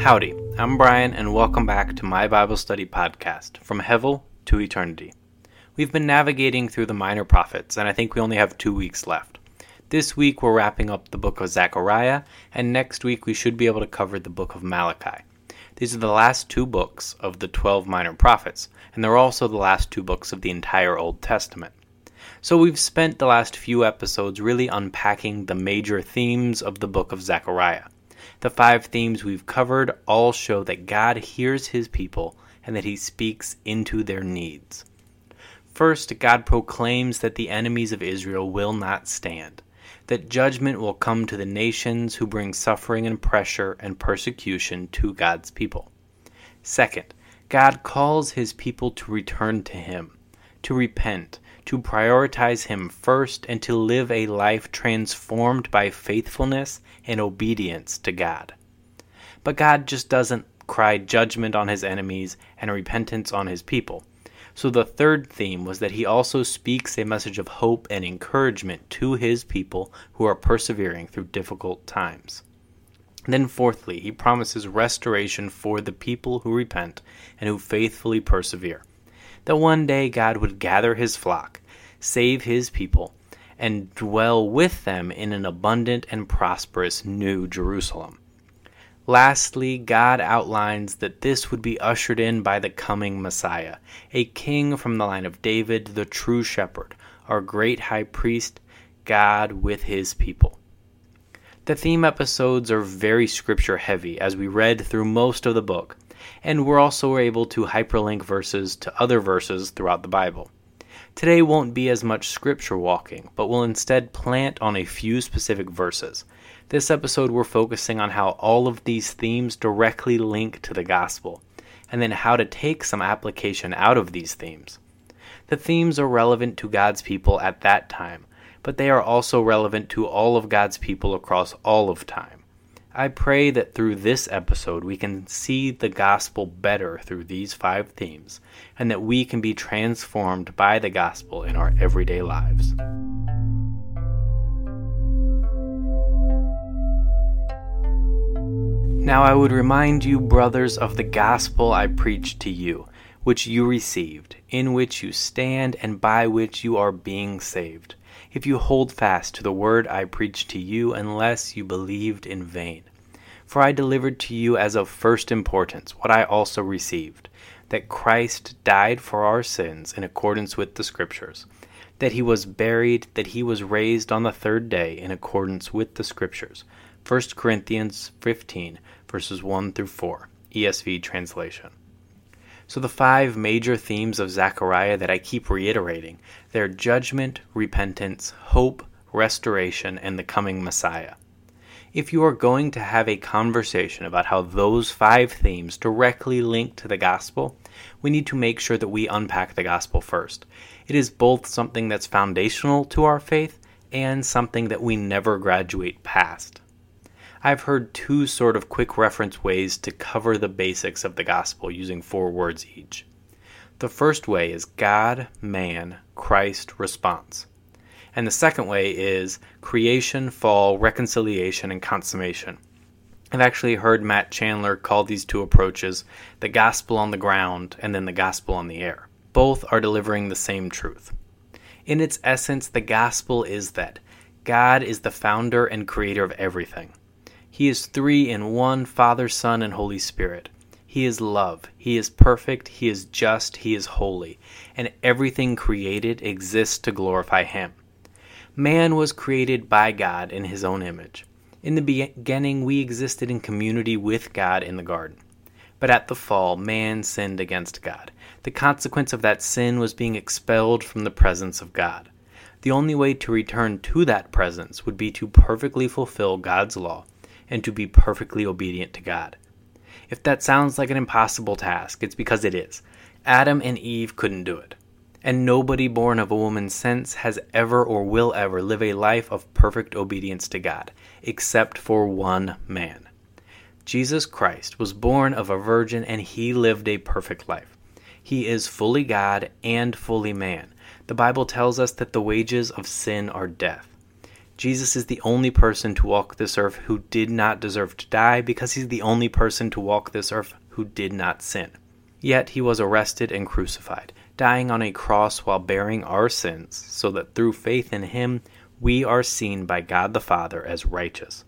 Howdy, I'm Brian, and welcome back to my Bible study podcast, From Hevel to Eternity. We've been navigating through the Minor Prophets, and I think we only have 2 weeks left. This week, we're wrapping up the book of Zechariah, and next week, we should be able to cover the book of Malachi. These are the last 2 books of the 12 Minor Prophets, and they're also the last 2 books of the entire Old Testament. So we've spent the last few episodes really unpacking the major themes of the book of Zechariah. The 5 themes we've covered all show that God hears his people and that he speaks into their needs. First, God proclaims that the enemies of Israel will not stand, that judgment will come to the nations who bring suffering and pressure and persecution to God's people. Second, God calls his people to return to him, to repent, to prioritize him first, and to live a life transformed by faithfulness and obedience to God. But God just doesn't cry judgment on his enemies and repentance on his people. So the 3rd theme was that he also speaks a message of hope and encouragement to his people who are persevering through difficult times. And then fourthly, he promises restoration for the people who repent and who faithfully persevere. That one day God would gather his flock, save his people, and dwell with them in an abundant and prosperous new Jerusalem. Lastly, God outlines that this would be ushered in by the coming Messiah, a king from the line of David, the true shepherd, our great high priest, God with his people. The theme episodes are very scripture-heavy as we read through most of the book, and we're also able to hyperlink verses to other verses throughout the Bible. Today won't be as much scripture walking, but we'll instead plant on a few specific verses. This episode we're focusing on how all of these themes directly link to the gospel, and then how to take some application out of these themes. The themes are relevant to God's people at that time, but they are also relevant to all of God's people across all of time. I pray that through this episode we can see the gospel better through these 5 themes, and that we can be transformed by the gospel in our everyday lives. Now I would remind you, brothers, of the gospel I preached to you, which you received, in which you stand, and by which you are being saved, if you hold fast to the word I preached to you, unless you believed in vain. For I delivered to you as of first importance what I also received, that Christ died for our sins in accordance with the Scriptures, that he was buried, that he was raised on the 3rd day in accordance with the Scriptures. 1 Corinthians 15, verses 1 through 4, ESV translation. So the 5 major themes of Zechariah that I keep reiterating, they're judgment, repentance, hope, restoration, and the coming Messiah. If you are going to have a conversation about how those 5 themes directly link to the gospel, we need to make sure that we unpack the gospel first. It is both something that's foundational to our faith and something that we never graduate past. I've heard 2 sort of quick reference ways to cover the basics of the gospel using 4 words each. The first way is God, man, Christ, response. And the second way is creation, fall, reconciliation, and consummation. I've actually heard Matt Chandler call these 2 approaches the gospel on the ground and then the gospel on the air. Both are delivering the same truth. In its essence, the gospel is that God is the founder and creator of everything. He is 3 in 1, Father, Son, and Holy Spirit. He is love. He is perfect. He is just. He is holy. And everything created exists to glorify him. Man was created by God in his own image. In the beginning, we existed in community with God in the garden. But at the fall, man sinned against God. The consequence of that sin was being expelled from the presence of God. The only way to return to that presence would be to perfectly fulfill God's law and to be perfectly obedient to God. If that sounds like an impossible task, it's because it is. Adam and Eve couldn't do it. And nobody born of a woman since has ever or will ever live a life of perfect obedience to God, except for one man. Jesus Christ was born of a virgin, and he lived a perfect life. He is fully God and fully man. The Bible tells us that the wages of sin are death. Jesus is the only person to walk this earth who did not deserve to die, because he's the only person to walk this earth who did not sin. Yet he was arrested and crucified, dying on a cross while bearing our sins, so that through faith in him we are seen by God the Father as righteous.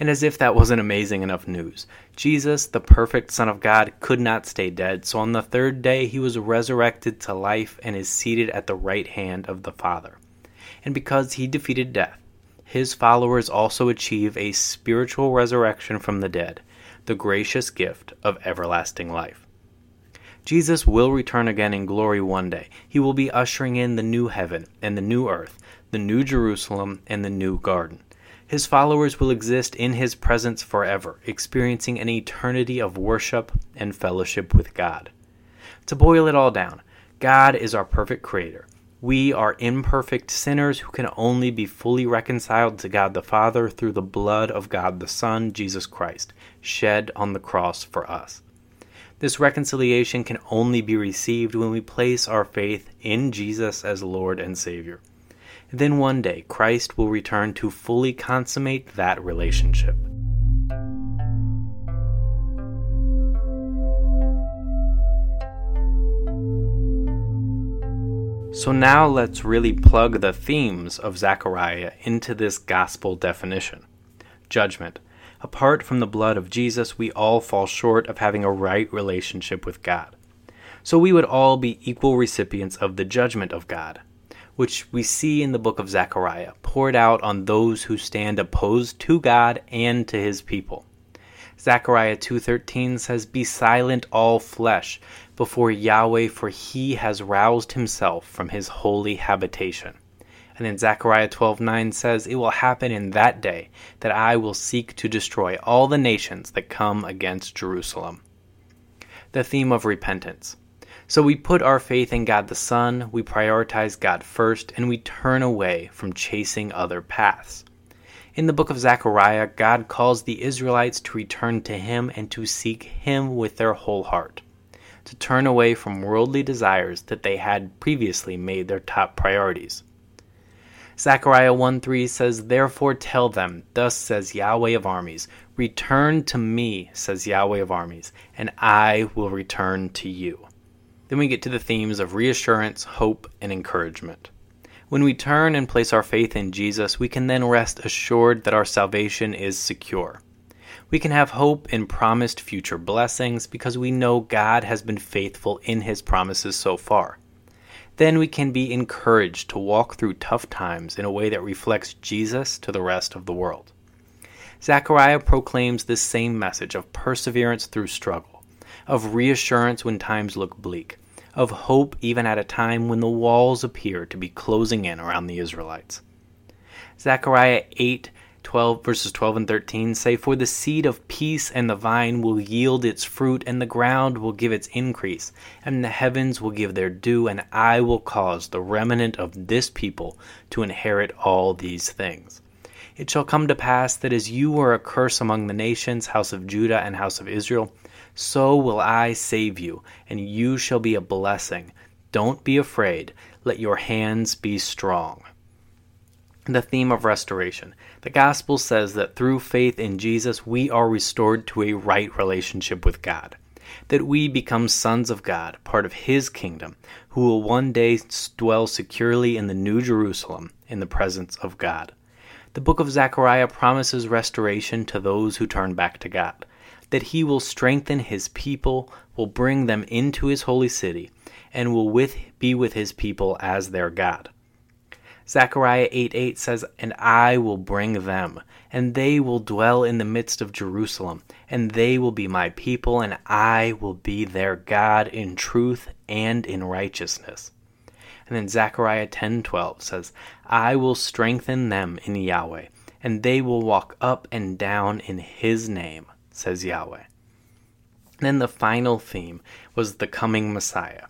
And as if that wasn't amazing enough news, Jesus, the perfect Son of God, could not stay dead, so on the third day he was resurrected to life and is seated at the right hand of the Father. And because he defeated death, his followers also achieve a spiritual resurrection from the dead, the gracious gift of everlasting life. Jesus will return again in glory one day. He will be ushering in the new heaven and the new earth, the new Jerusalem and the new garden. His followers will exist in his presence forever, experiencing an eternity of worship and fellowship with God. To boil it all down, God is our perfect creator. We are imperfect sinners who can only be fully reconciled to God the Father through the blood of God the Son, Jesus Christ, shed on the cross for us. This reconciliation can only be received when we place our faith in Jesus as Lord and Savior. Then one day, Christ will return to fully consummate that relationship. So now let's really plug the themes of Zechariah into this gospel definition. Judgment. Apart from the blood of Jesus, we all fall short of having a right relationship with God. So we would all be equal recipients of the judgment of God, which we see in the book of Zechariah, poured out on those who stand opposed to God and to his people. Zechariah 2:13 says, "Be silent, all flesh, before Yahweh, for he has roused himself from his holy habitation." And then Zechariah 12:9 says, "It will happen in that day that I will seek to destroy all the nations that come against Jerusalem." The theme of repentance. So we put our faith in God the Son, we prioritize God first, and we turn away from chasing other paths. In the book of Zechariah, God calls the Israelites to return to him and to seek him with their whole heart, to turn away from worldly desires that they had previously made their top priorities. Zechariah 1:3 says, "Therefore tell them, thus says Yahweh of armies, return to me, says Yahweh of armies, and I will return to you." Then we get to the themes of reassurance, hope, and encouragement. When we turn and place our faith in Jesus, we can then rest assured that our salvation is secure. We can have hope in promised future blessings because we know God has been faithful in his promises so far. Then we can be encouraged to walk through tough times in a way that reflects Jesus to the rest of the world. Zechariah proclaims this same message of perseverance through struggle, of reassurance when times look bleak, of hope even at a time when the walls appear to be closing in around the Israelites. Zechariah 8:12 verses 12 and 13 say, "For the seed of peace and the vine will yield its fruit, and the ground will give its increase, and the heavens will give their dew, and I will cause the remnant of this people to inherit all these things. It shall come to pass that as you were a curse among the nations, house of Judah and house of Israel, so will I save you, and you shall be a blessing. Don't be afraid. Let your hands be strong." The theme of restoration. The gospel says that through faith in Jesus, we are restored to a right relationship with God, that we become sons of God, part of his kingdom, who will one day dwell securely in the new Jerusalem in the presence of God. The book of Zechariah promises restoration to those who turn back to God, that he will strengthen his people, will bring them into his holy city, and will be with his people as their God. Zechariah 8:8 says, "And I will bring them, and they will dwell in the midst of Jerusalem, and they will be my people, and I will be their God in truth and in righteousness." And then Zechariah 10:12 says, "I will strengthen them in Yahweh, and they will walk up and down in his name, says Yahweh." Then the final theme was the coming Messiah.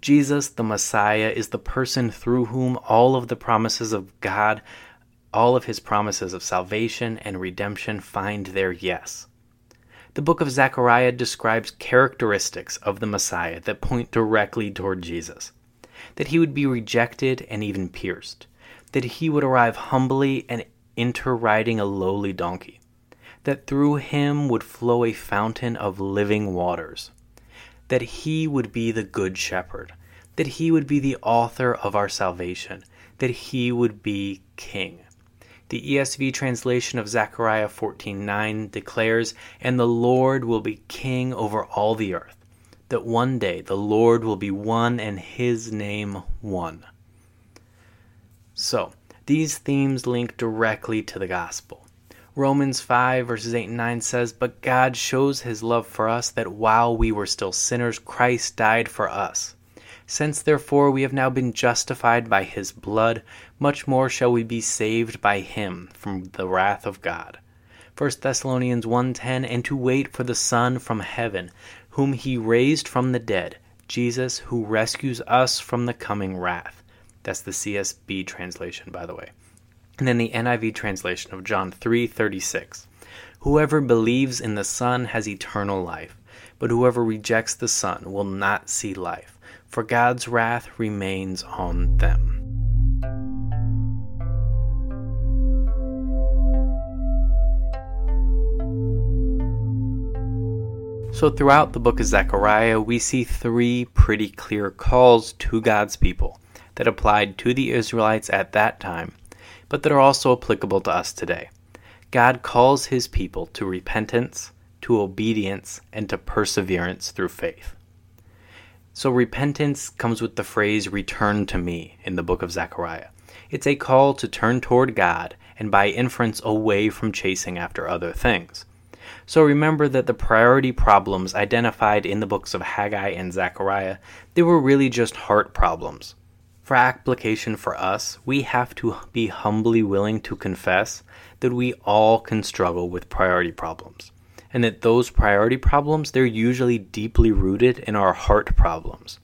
Jesus, the Messiah, is the person through whom all of the promises of God, all of his promises of salvation and redemption find their yes. The book of Zechariah describes characteristics of the Messiah that point directly toward Jesus, that he would be rejected and even pierced, that he would arrive humbly and enter riding a lowly donkey, that through him would flow a fountain of living waters, that he would be the good shepherd, that he would be the author of our salvation, that he would be king. The ESV translation of Zechariah 14:9 declares, "And the Lord will be king over all the earth," that one day the Lord will be one and his name one. So, these themes link directly to the gospel. Romans 5 verses 8 and 9 says, "But God shows his love for us, that while we were still sinners, Christ died for us. Since therefore we have now been justified by his blood, much more shall we be saved by him from the wrath of God." 1 Thessalonians 1:10, "And to wait for the Son from heaven, whom he raised from the dead, Jesus, who rescues us from the coming wrath." That's the CSB translation, by the way. And then the NIV translation of John 3:36. "Whoever believes in the Son has eternal life, but whoever rejects the Son will not see life, for God's wrath remains on them." So throughout the book of Zechariah, we see three pretty clear calls to God's people that applied to the Israelites at that time, but that are also applicable to us today. God calls his people to repentance, to obedience, and to perseverance through faith. So repentance comes with the phrase "return to me" in the book of Zechariah. It's a call to turn toward God and by inference away from chasing after other things. So remember that the priority problems identified in the books of Haggai and Zechariah, they were really just heart problems. For application for us, we have to be humbly willing to confess that we all can struggle with priority problems, and that those priority problems, they're usually deeply rooted in our heart problems.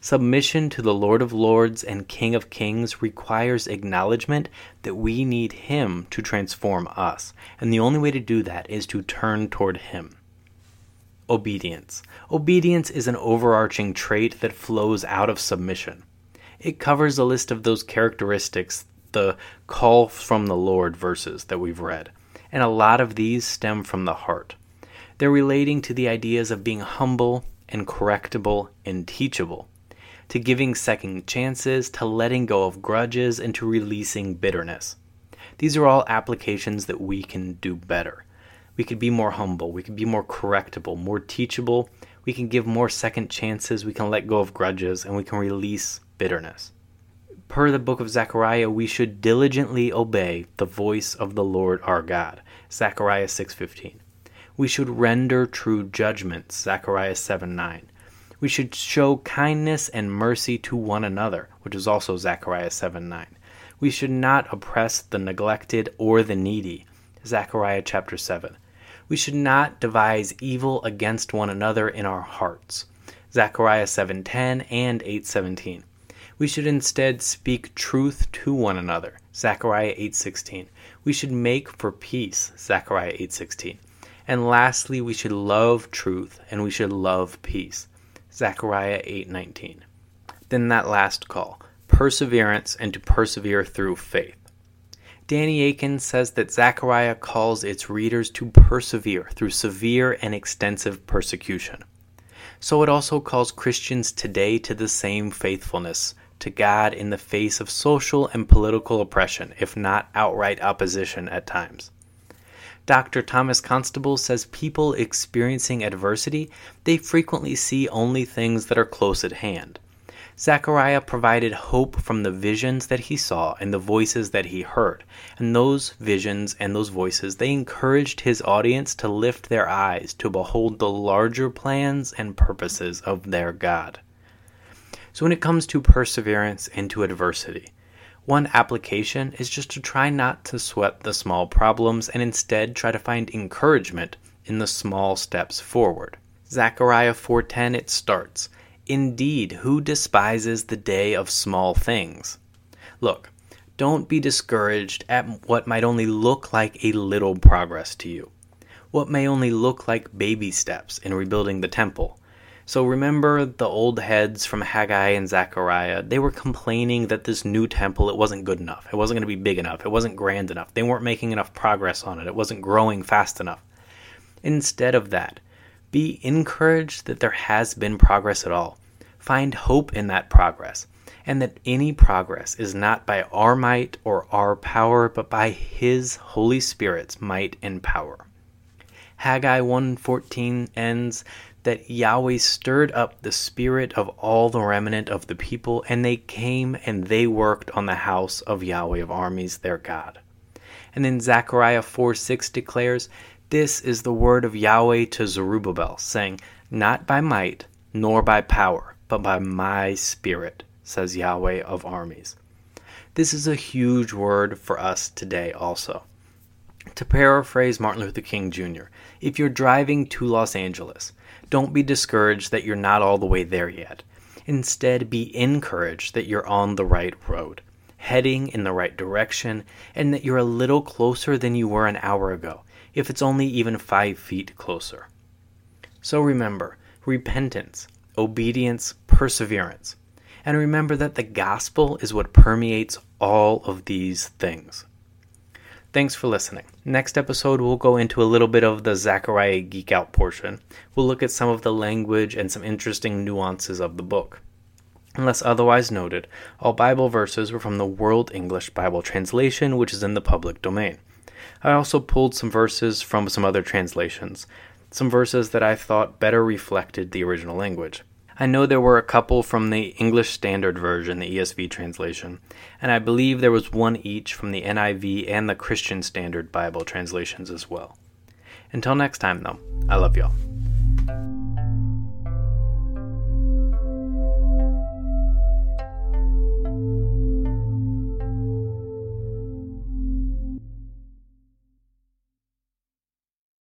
Submission to the Lord of Lords and King of Kings requires acknowledgement that we need him to transform us, and the only way to do that is to turn toward him. Obedience. Obedience is an overarching trait that flows out of submission. It covers a list of those characteristics, the call from the Lord verses that we've read, and a lot of these stem from the heart. They're relating to the ideas of being humble and correctable and teachable, to giving second chances, to letting go of grudges, and to releasing bitterness. These are all applications that we can do better. We could be more humble, we could be more correctable, more teachable, we can give more second chances, we can let go of grudges, and we can release bitterness. Per the book of Zechariah, we should diligently obey the voice of the Lord our God, Zechariah 6:15. We should render true judgments, Zechariah 7:9. We should show kindness and mercy to one another, which is also Zechariah 7:9. We should not oppress the neglected or the needy, Zechariah chapter 7. We should not devise evil against one another in our hearts, Zechariah 7:10 and 8:17. We should instead speak truth to one another, Zechariah 8:16. We should make for peace, Zechariah 8:16. And lastly, we should love truth and we should love peace, Zechariah 8:19. Then that last call, perseverance and to persevere through faith. Danny Aiken says that Zechariah calls its readers to persevere through severe and extensive persecution. So it also calls Christians today to the same faithfulness to God in the face of social and political oppression, if not outright opposition at times. Dr. Thomas Constable says people experiencing adversity, they frequently see only things that are close at hand. Zechariah provided hope from the visions that he saw and the voices that he heard, and those visions and those voices, they encouraged his audience to lift their eyes to behold the larger plans and purposes of their God. So when it comes to perseverance and to adversity, one application is just to try not to sweat the small problems and instead try to find encouragement in the small steps forward. Zechariah 4:10, it starts, "Indeed, who despises the day of small things? Look, don't be discouraged at what might only look like a little progress to you, what may only look like baby steps in rebuilding the temple. So remember the old heads from Haggai and Zechariah. They were complaining that this new temple, it wasn't good enough. It wasn't going to be big enough. It wasn't grand enough. They weren't making enough progress on it. It wasn't growing fast enough. Instead of that, be encouraged that there has been progress at all. Find hope in that progress, and that any progress is not by our might or our power, but by His Holy Spirit's might and power. Haggai 1:14 ends that Yahweh stirred up the spirit of all the remnant of the people, and they came and they worked on the house of Yahweh of armies, their God. And then Zechariah 4:6 declares, "This is the word of Yahweh to Zerubbabel, saying, Not by might, nor by power, but by my spirit, says Yahweh of armies." This is a huge word for us today also. To paraphrase Martin Luther King Jr., if you're driving to Los Angeles, don't be discouraged that you're not all the way there yet. Instead, be encouraged that you're on the right road, heading in the right direction, and that you're a little closer than you were an hour ago, if it's only even 5 feet closer. So remember, repentance, obedience, perseverance. And remember that the gospel is what permeates all of these things. Thanks for listening. Next episode, we'll go into a little bit of the Zechariah Geek Out portion. We'll look at some of the language and some interesting nuances of the book. Unless otherwise noted, all Bible verses were from the World English Bible translation, which is in the public domain. I also pulled some verses from some other translations, some verses that I thought better reflected the original language. I know there were a couple from the English Standard Version, the ESV translation, and I believe there was one each from the NIV and the Christian Standard Bible translations as well. Until next time, though, I love y'all.